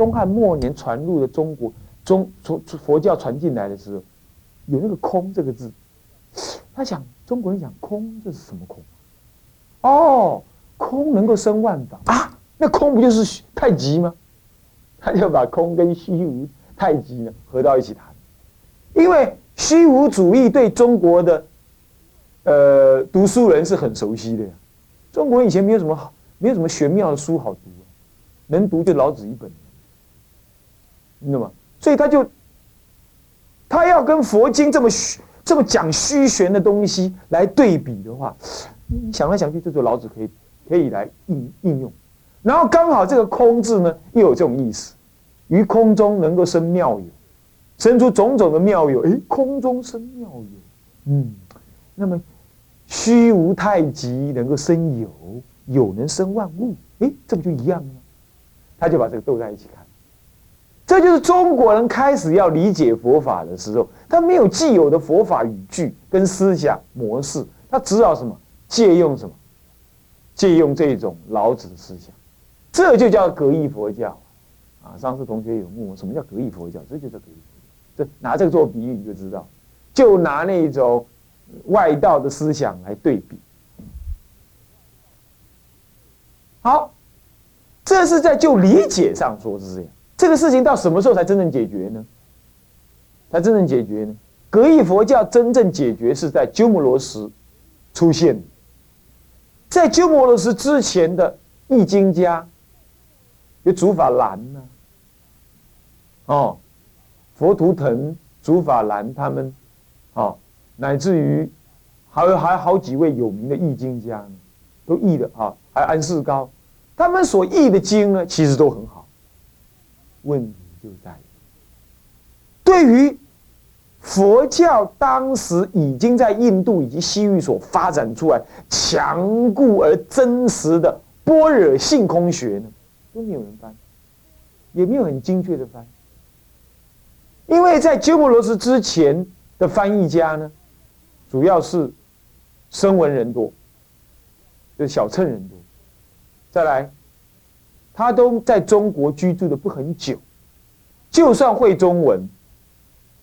东汉末年传入的中国佛教传进来的时候，有那个空这个字，他想中国人想空，这是什么空？哦，空能够生万法啊，那空不就是太极吗？他就把空跟虚无太极呢合到一起谈，因为虚无主义对中国的读书人是很熟悉的呀。中国以前没有什么玄妙的书好读啊，能读就老子一本，你懂吗？所以他要跟佛经这么讲虚玄的东西来对比的话，你想来想去，这就老子可以来应用。然后刚好这个空字呢，又有这种意思，于空中能够生妙有，生出种种的妙有。空中生妙有，那么虚无太极能够生有，有能生万物，这不就一样吗？他就把这个斗在一起看。这就是中国人开始要理解佛法的时候，他没有既有的佛法语句跟思想模式，他只好借用这种老子的思想，这就叫格义佛教啊！上次同学有问我什么叫格义佛教，这就叫格义佛教。这拿这个做比喻你就知道，就拿那种外道的思想来对比。好，这是在就理解上说是这样。这个事情到什么时候才真正解决呢？格义佛教真正解决是在鸠摩罗什出现的。在鸠摩罗什之前的易经家有竺法兰呢、佛图腾、竺法兰他们，乃至于还有好几位有名的易经家呢，都译的啊，还有安世高，他们所译的经呢，其实都很好。问题就在于，对于佛教当时已经在印度以及西域所发展出来强固而真实的般若性空学呢，都没有人翻，也没有很精确的翻。因为在鸠摩罗什之前的翻译家呢，主要是声闻人多，就是小乘人多，再来他都在中国居住的不很久，就算会中文，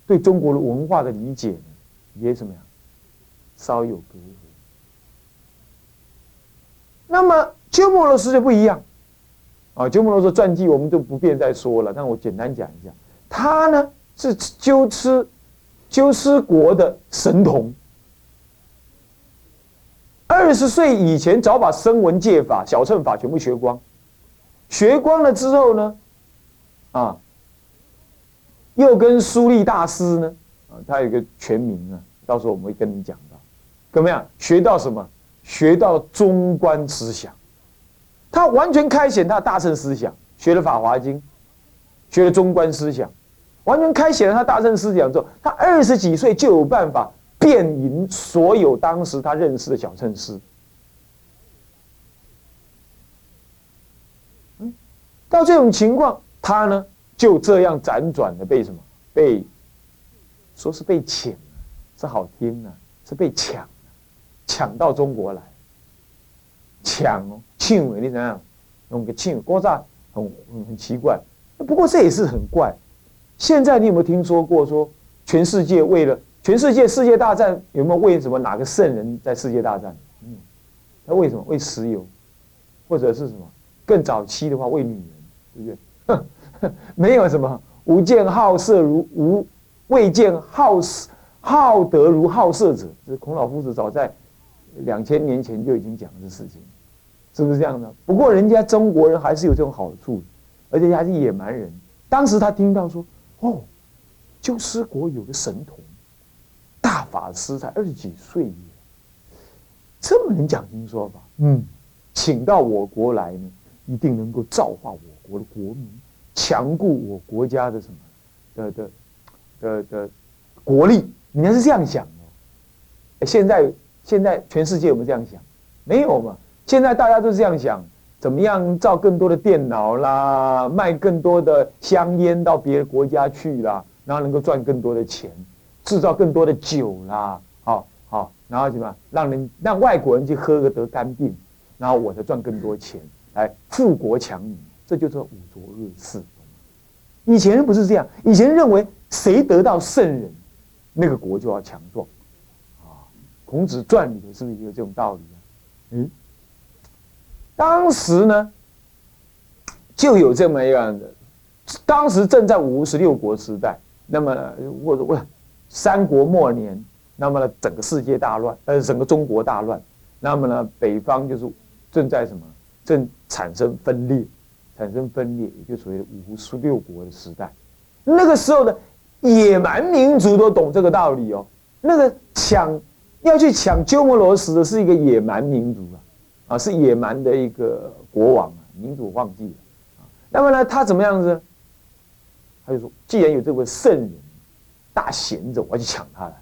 对中国的文化的理解呢，也什么呀，稍有隔阂。那么鸠摩罗什就不一样啊，鸠摩罗什传记我们就不便再说了，但我简单讲一下，他呢是鸠师国的神童，20岁以前早把声闻戒法、小乘法全部学光。学光了之后呢，又跟苏力大师呢，他有一个全名啊，到时候我们会跟你讲到，怎么样？学到什么？学到中观思想，他完全开显他的大乘思想，学了《法华经》，学了中观思想，完全开显了他大乘思想之后，他20几岁就有办法遍迎所有当时他认识的小乘师。到这种情况，他呢就这样辗转的被什么？被说是被抢，是好听啊，是被抢到中国来，抢诶，你怎样？弄个抢，古早很奇怪，不过这也是很怪。现在你有没有听说过说全世界世界大战有没有为什么哪个圣人在世界大战？他为什么为石油，或者是什么？更早期的话为女人。对不对？没有什么无见好色如无未见好德如好色者，这孔老夫子早在2000年前就已经讲这事情，是不是这样的？不过人家中国人还是有这种好处，而且还是野蛮人。当时他听到说，鸠师国有个神童，大法师才20几岁耶，这么能讲经说法，请到我国来呢，一定能够造化我国的国民，强固我国家的什么的国力，人家是这样想的。现在全世界有没有这样想？没有嘛。现在大家都是这样想，怎么样造更多的电脑啦，卖更多的香烟到别的国家去啦，然后能够赚更多的钱，制造更多的酒啦，好，然后怎么样让外国人去喝个得肝病，然后我才赚更多钱来富国强民。这就是五浊恶世，以前人不是这样，以前认为谁得到圣人，那个国就要强壮，啊，孔子传里头是不是也有这种道理啊？嗯，当时呢就有这么一样的，当时正在五十六国时代，那么我三国末年，那么呢整个世界大乱，整个中国大乱，那么呢北方就是正在什么正产生分裂，也就所谓的五十六国的时代。那个时候的野蛮民族都懂这个道理哦。那个要去抢鸠摩罗什的是一个野蛮民族啊，是野蛮的一个国王啊，民族忘记了。那么呢，他怎么样子呢？他就说，既然有这位圣人、大贤者，我要去抢他来。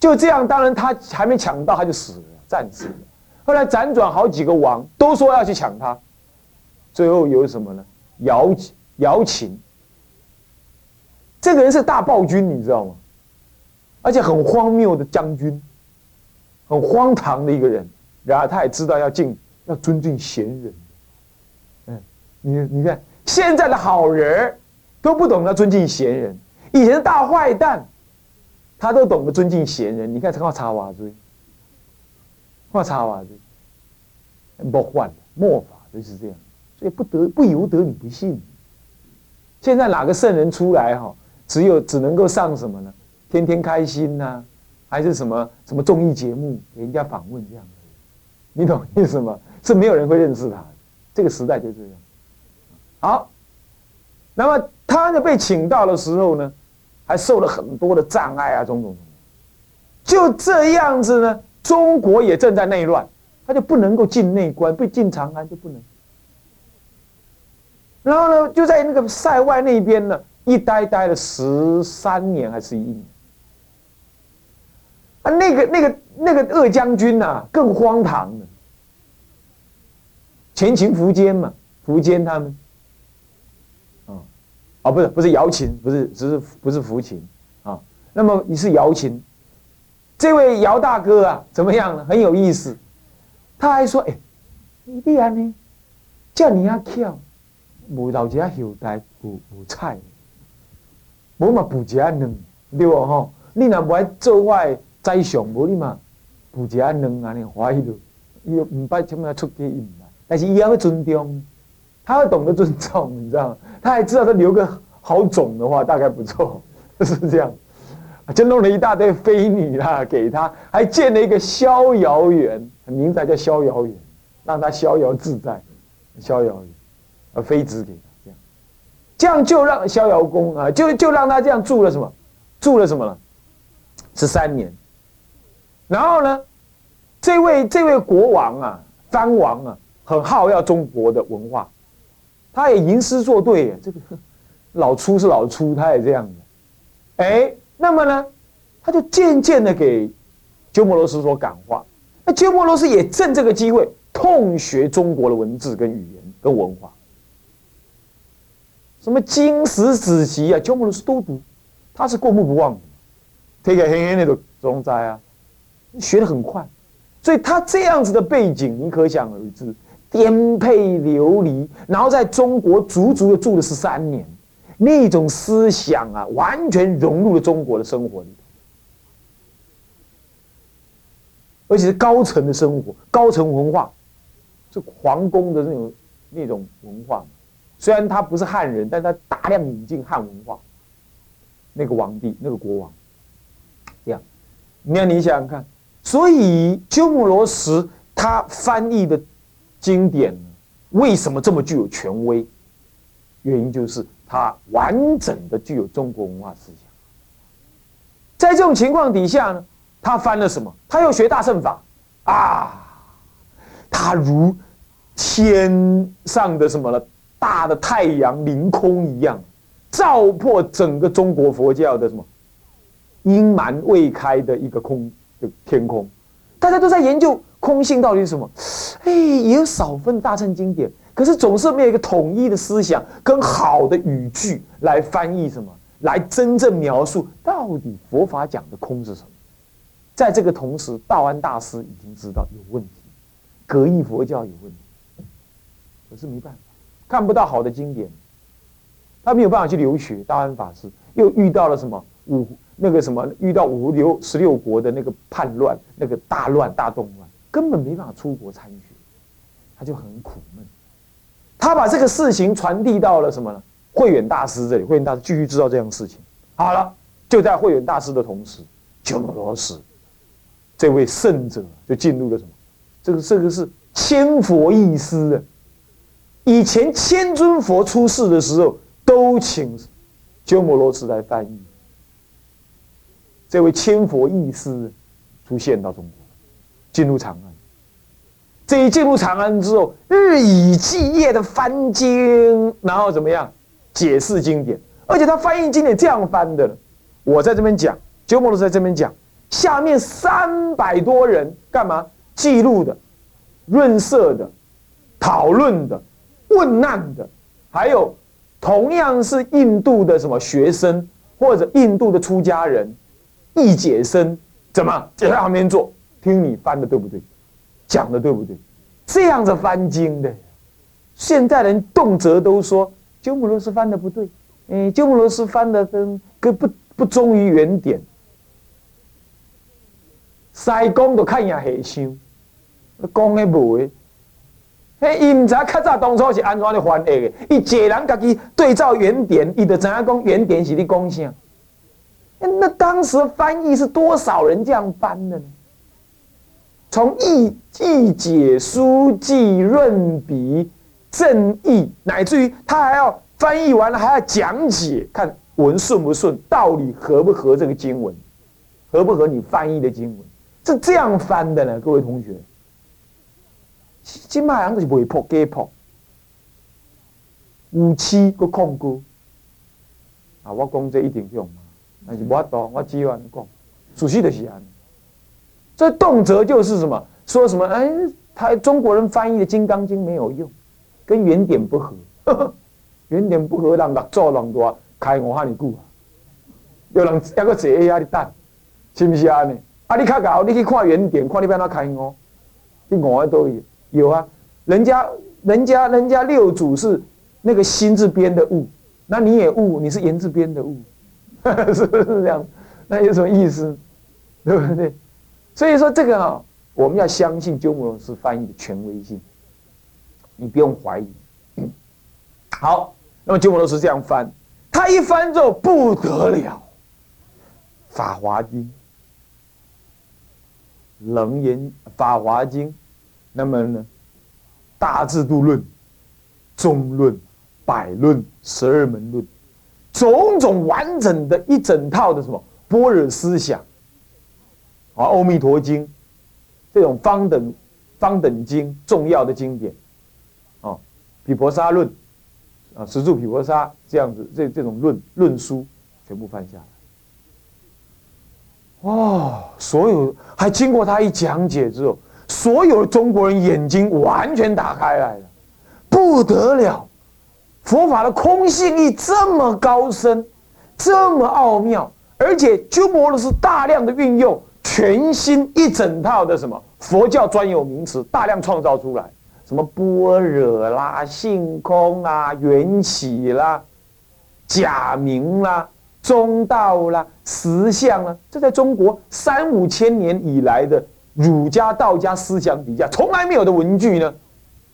就这样，当然他还没抢到，他就死了，战死了。后来辗转好几个王都说要去抢他，最后有什么呢？姚秦。这个人是大暴君，你知道吗？而且很荒谬的将军，很荒唐的一个人。然而他也知道要尊敬贤人。嗯，你看现在的好人都不懂得尊敬贤人，以前的大坏蛋他都懂得尊敬贤人。你看他看查瓦追，不换的末法就是这样，所以不由得你不信。现在哪个圣人出来哈？只能够上什么呢？天天开心啊，还是什么综艺节目给人家访问这样的，你懂意思吗？是没有人会认识他的，这个时代就这样。好，那么他呢被请到的时候呢，还受了很多的障碍啊，种种。就这样子呢，中国也正在内乱，他就不能够进内关，不进长安就不能。然后呢，就在那个塞外那边呢。一待了13年还是11年啊！那个鄂将军呐，更荒唐了。前秦苻坚他们，不是姚秦，不是苻秦啊。那么你是姚秦，这位姚大哥啊，怎么样呢？很有意思，他还说：“哎，你安尼，叫你阿巧，无老家后代补菜。”我嘛补一下卵，对不吼？你若不爱做我的宰相，无你嘛补一下卵安尼欢喜着。伊又唔捌什么出家音啦，但是伊还会尊重，他会懂得尊重，你知道吗？他还知道他留个好种的话，大概不错，是这样。就弄了一大堆妃女啦给他，还建了一个逍遥园，名字还叫逍遥园，让他逍遥自在。逍遥园，妃子给他。这样就让逍遥公啊，就让他这样住了什么，了13年。然后呢，这位国王啊，藩王啊，很好要中国的文化，他也吟诗作对耶。这个老粗，他也这样的。哎，那么呢，他就渐渐的给鸠摩罗什所感化。那鸠摩罗什也趁这个机会，痛学中国的文字跟语言跟文化。什么经史子集啊，鸠摩罗什都读，他是过目不忘的。推给黑黑那种中灾啊，学得很快，所以他这样子的背景，你可想而知，颠沛流离，然后在中国足足的住了13年，那种思想啊，完全融入了中国的生活里，而且是高层的生活，高层文化，是皇宫的那种文化。虽然他不是汉人，但他大量引进汉文化。那个皇帝，那个国王，这样，你想想看。所以鸠摩罗什他翻译的经典为什么这么具有权威？原因就是他完整的具有中国文化思想。在这种情况底下呢，他翻了什么？他又学大乘法啊，他如天上的什么了？大的太阳凌空一样，照破整个中国佛教的什么阴霾未开的一个天空。大家都在研究空性到底是什么，也有少分大乘经典，可是总是没有一个统一的思想跟好的语句来翻译什么，来真正描述到底佛法讲的空是什么。在这个同时，道安大师已经知道有问题，格义佛教有问题，可是没办法。看不到好的经典，他没有办法去留学。大安法师又遇到了什么五那个什么，遇到五六十六国的那个叛乱，那个大乱大动乱，根本没办法出国参学，他就很苦闷。他把这个事情传递到了什么呢？慧远大师这里，慧远大师继续知道这样的事情。好了，就在慧远大师的同时，鸠摩罗什这位圣者就进入了什么？这个是千佛一师的。以前千尊佛出世的时候，都请鸠摩罗什来翻译。这位千佛一师出现到中国，进入长安。这一进入长安之后，日以继夜的翻经，然后怎么样解释经典？而且他翻译经典这样翻的，我在这边讲，鸠摩罗什在这边讲，下面300多人干嘛记录的、润色的、讨论的、问难的，还有同样是印度的什么学生或者印度的出家人、译解生，怎么就在旁边坐，听你翻的对不对？讲的对不对？这样子翻经的，现在人动辄都说鸠摩罗什翻的不对，鸠摩罗什翻的跟不忠于原点。西公都看也很像，讲的无的，伊唔知较早当初是安怎的翻译的，伊一个人家己对照原点，伊就知影讲原点是你讲啥。那当时翻译是多少人这样翻的呢？从译解、书记、润笔、正义，乃至于他还要翻译完了，还要讲解，看文顺不顺，道理合不合这个经文，合不合你翻译的经文，是这样翻的呢。各位同学，今麦人就是未破假破，有欺个控股啊！我讲这一定用嘛，但是我懂，我只有安讲，事实就是安。这动辄就是什么说什么他中国人翻译的《金刚经》没有用，跟原点不合，呵呵，原点不合，人六祖人大开悟遐尼久啊，有人还阁坐喺遐哩等，是不是安尼？啊，你较牛，你去看原点，看你要怎开悟，你悟喺倒去？有啊，人家六祖是那个心字边的悟，那你也悟，你是言字边的悟，是不是这样？那有什么意思？对不对？所以说这个啊，我们要相信鸠摩罗什翻译的权威性，你不用怀疑。好，那么鸠摩罗什这样翻，他一翻之后不得了，《法华经》、《楞严》、《法华经》，那么呢，《大智度论》、《中论》、《百论》、《12门论》，种种完整的一整套的什么般若思想。啊，《阿弥陀经》这种方等经重要的经典，啊，《毗婆沙论》啊，《十住毗婆沙》这样子，这种论书全部翻下来。哦，所有还经过他一讲解之后，所有中国人眼睛完全打开来了，不得了！佛法的空性义这么高深，这么奥妙，而且鸠摩罗什大量的运用。全新一整套的什么佛教专有名词大量创造出来，什么般若啦、性空啦、缘起啦、假名啦、中道啦、实相啦，这在中国3、5千年以来的儒家、道家思想底下从来没有的文具呢，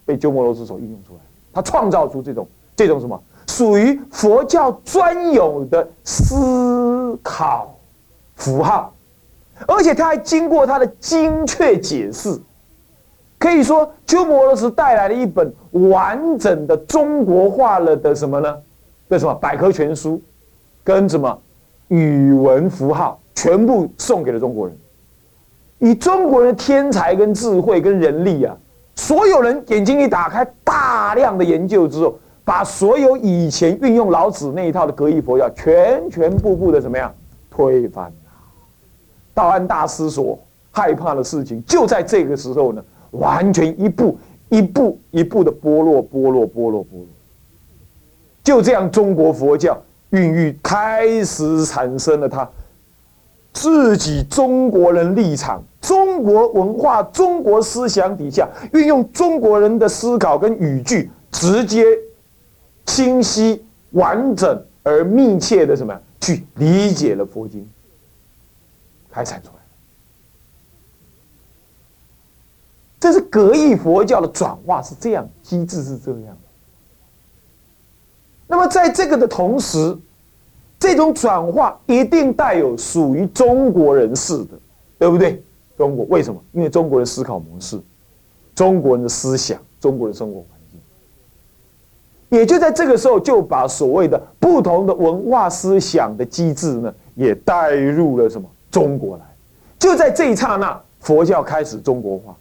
被鸠摩罗什所运用出来。他创造出这种什么属于佛教专有的思考符号。而且他还经过他的精确解释，可以说鸠摩罗什带来了一本完整的中国化了的什么呢？的什么百科全书，跟什么语文符号，全部送给了中国人。以中国人的天才跟智慧跟人力啊，所有人眼睛一打开，大量的研究之后，把所有以前运用老子那一套的格义佛教，全部的怎么样推翻。道安大师所害怕的事情，就在这个时候呢，完全一步一步的剥落，就这样，中国佛教孕育开始产生了它自己中国人立场、中国文化、中国思想底下，运用中国人的思考跟语句，直接清晰完整而密切的什么去理解了佛经，开阐出来。这是格义佛教的转化，是这样，机制是这样的。那么在这个的同时，这种转化一定带有属于中国人士的，对不对？中国为什么？因为中国人思考模式、中国人的思想、中国人的生活环境，也就在这个时候，就把所谓的不同的文化思想的机制呢，也带入了什么中国来。就在这一刹那，佛教开始中国化。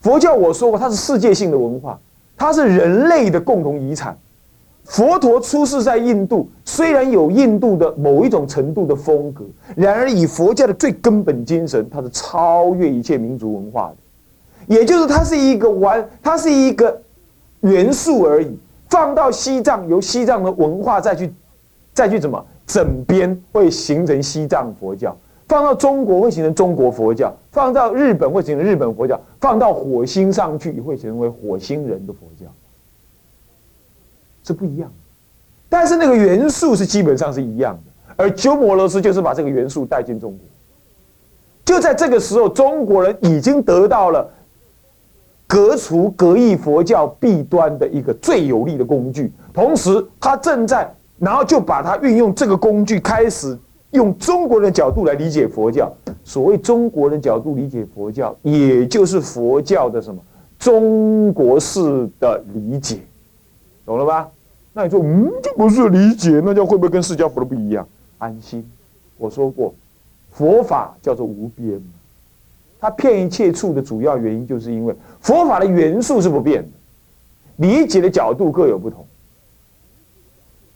佛教我说过，它是世界性的文化，它是人类的共同遗产。佛陀出世在印度，虽然有印度的某一种程度的风格，然而以佛教的最根本精神，它是超越一切民族文化的，也就是它是一个元素而已。放到西藏，由西藏的文化再去怎么整编，会形成西藏佛教。放到中国会形成中国佛教，放到日本会形成日本佛教，放到火星上去会成为火星人的佛教，是不一样的。但是那个元素是基本上是一样的，而鸠摩罗什就是把这个元素带进中国。就在这个时候，中国人已经得到了革除格义佛教弊端的一个最有力的工具，同时他正在，然后就把它运用这个工具开始。用中国人的角度来理解佛教，所谓中国人角度理解佛教，也就是佛教的什么中国式的理解，懂了吧？那你说，这不是理解，那会不会跟释迦佛的不一样？安心，我说过，佛法叫做无边，它遍一切处的主要原因，就是因为佛法的元素是不变的，理解的角度各有不同。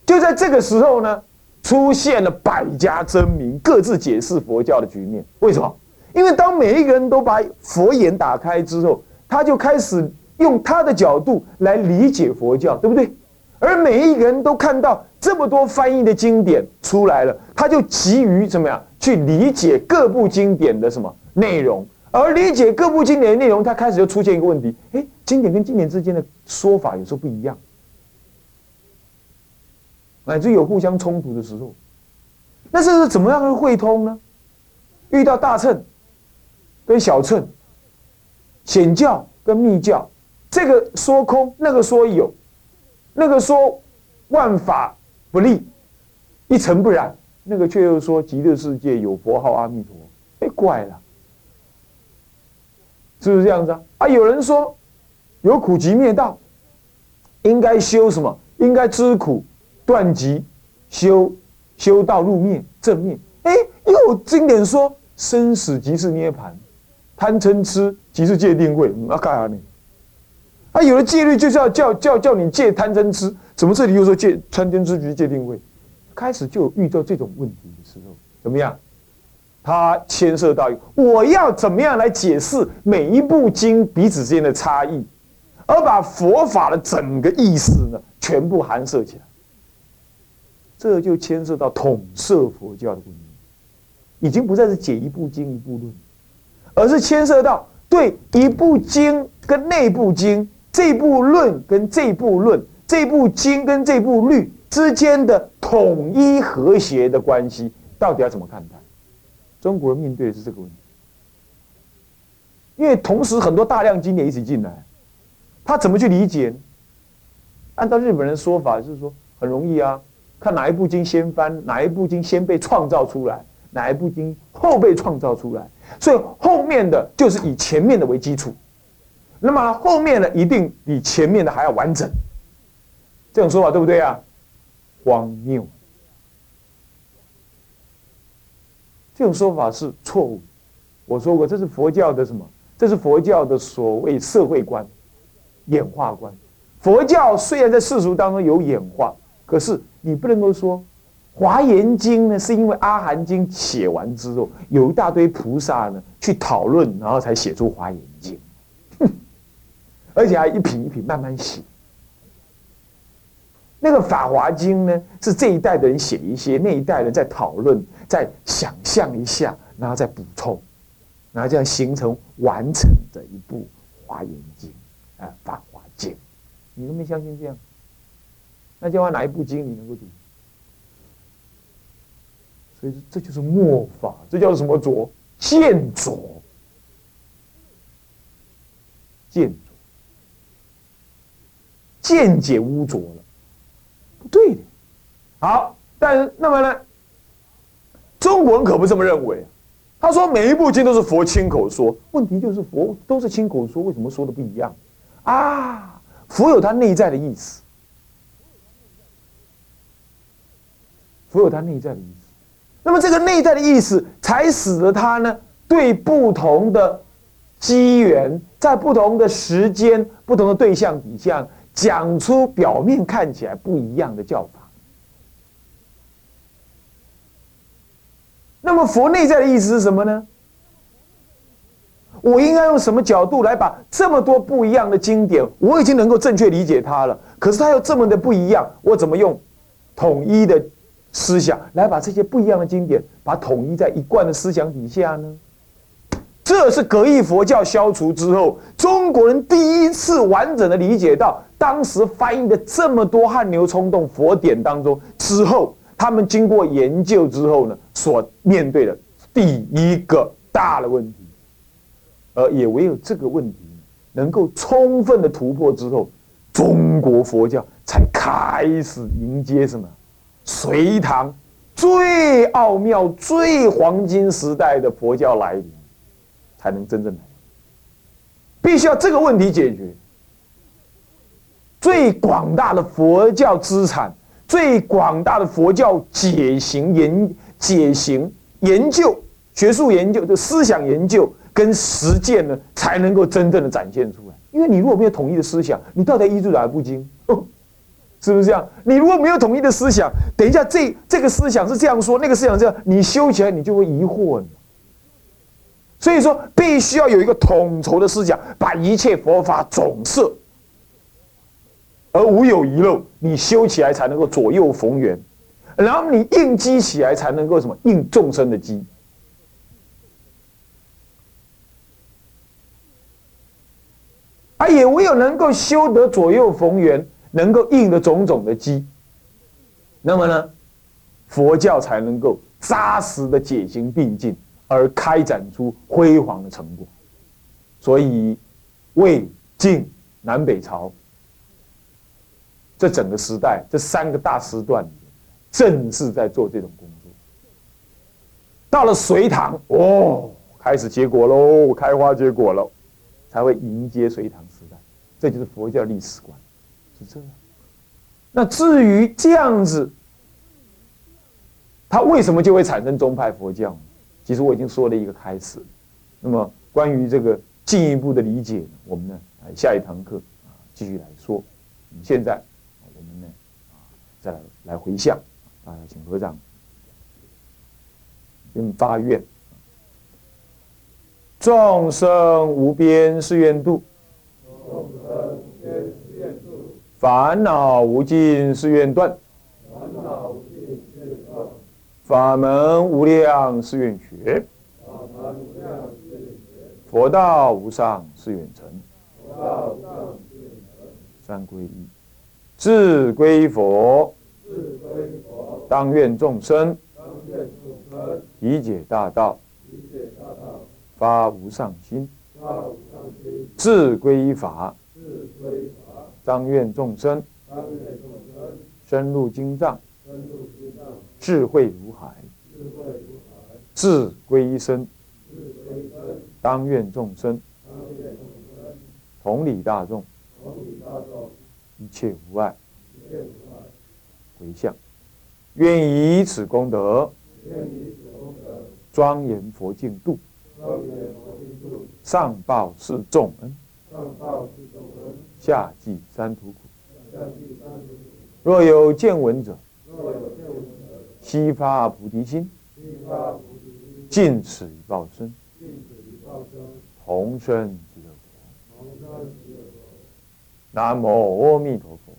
就在这个时候呢，出现了百家争鸣、各自解释佛教的局面。为什么？因为当每一个人都把佛眼打开之后，他就开始用他的角度来理解佛教，对不对？而每一个人都看到这么多翻译的经典出来了，他就急于怎么样去理解各部经典的什么内容。而理解各部经典的内容，他开始就出现一个问题：经典跟经典之间的说法有时候不一样。乃至有互相冲突的时候，那这是怎么样的会通呢？遇到大乘跟小乘，显教跟密教，这个说空，那个说有，那个说万法不立，一尘不染，那个却又说极乐世界有佛号阿弥陀，怪了，是不是这样子啊？有人说有苦集灭道，应该修什么？应该知苦。断集修道入灭正灭，又经典说生死即是涅盘，贪嗔痴即是戒定慧。干啥呢？有的戒律就是要叫你戒贪嗔痴，怎么这里又说戒贪嗔痴即是戒定慧？开始就有遇到这种问题的时候，怎么样？它牵涉到我要怎么样来解释每一部经彼此之间的差异，而把佛法的整个意思呢全部含摄起来。这就牵涉到统摄佛教的问题，已经不再是解一部经一部论，而是牵涉到对一部经跟那部经、这部论跟这部论、这部经跟这部律之间的统一和谐的关系，到底要怎么看待？中国人面对的是这个问题，因为同时很多大量经典一起进来，他怎么去理解呢？按照日本人说法，就是说很容易啊。看哪一部经先翻，哪一部经先被创造出来，哪一部经后被创造出来，所以后面的就是以前面的为基础，那么后面的一定比前面的还要完整，这种说法对不对啊？荒谬！这种说法是错误。我说过，这是佛教的什么？这是佛教的所谓社会观、演化观。佛教虽然在世俗当中有演化，可是你不能够说华严经呢是因为阿含经写完之后有一大堆菩萨呢去讨论，然后才写出华严经，而且还一品一品慢慢写。那个法华经呢是这一代的人写一些，那一代人在讨论，在想象一下，然后再补充，然后这样形成完成的一部华严经，法华经。你能不能相信这样？那就要哪一部经你能够读？所以这就是末法，这叫什么浊？见浊，见浊，见解污浊了，不对的。好，但是那么呢？中国人可不这么认为。他说每一部经都是佛亲口说，问题就是佛都是亲口说，为什么说的不一样啊？佛有他内在的意思，佛有他内在的意思。那么这个内在的意思，才使得他呢，对不同的机缘，在不同的时间、不同的对象底下，讲出表面看起来不一样的教法。那么佛内在的意思是什么呢？我应该用什么角度来把这么多不一样的经典，我已经能够正确理解它了，可是它又这么的不一样，我怎么用统一的思想来把这些不一样的经典把它统一在一贯的思想底下呢？这是格义佛教消除之后，中国人第一次完整的理解到当时翻译的这么多汗牛充栋佛典当中之后，他们经过研究之后呢，所面对的第一个大的问题，而也唯有这个问题能够充分的突破之后，中国佛教才开始迎接什么？隋唐最奥妙、最黄金时代的佛教来临，才能真正来临。必须要这个问题解决，最广大的佛教资产。最广大的佛教解行研究、学术研究的思想研究跟实践呢，才能够真正的展现出来。因为你如果没有统一的思想，你到底依据哪一部经？是不是这样？你如果没有统一的思想，等一下这个思想是这样说，那个思想是这样，你修起来你就会疑惑了。所以说，必须要有一个统筹的思想，把一切佛法总摄。而无有遗漏，你修起来才能够左右逢源，然后你应机起来才能够什么应众生的机。而也唯有能够修得左右逢源，能够应的种种的机，那么呢，佛教才能够扎实的解行并进，而开展出辉煌的成果。所以，魏晋南北朝。这整个时代，这三个大时段里，正是在做这种工作。到了隋唐，开始结果喽，开花结果喽，才会迎接隋唐时代。这就是佛教历史观，是这样。那至于这样子，它为什么就会产生宗派佛教呢？其实我已经说了一个开始。那么关于这个进一步的理解呢，我们呢，下一堂课继续来说。现在。我们呢，再来回向，大家请合掌，并发愿：众生无边誓愿度，烦恼无尽誓愿断，法门无量誓愿学，佛道无上誓愿成，三皈依。自归佛，当愿众生理解大道，发无上心；自归法，当愿众生深入经藏，智慧如海；自归身，当愿众生同理大众。一切无碍，回向，愿以此功德，庄严佛净土，上报四重恩，下济三途苦。若有见闻者，悉发菩提心，尽此一报身，同生极乐国。南无阿弥陀佛，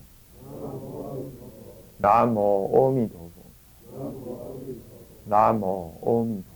南无阿弥陀佛，南无阿弥陀佛，南无阿弥陀佛。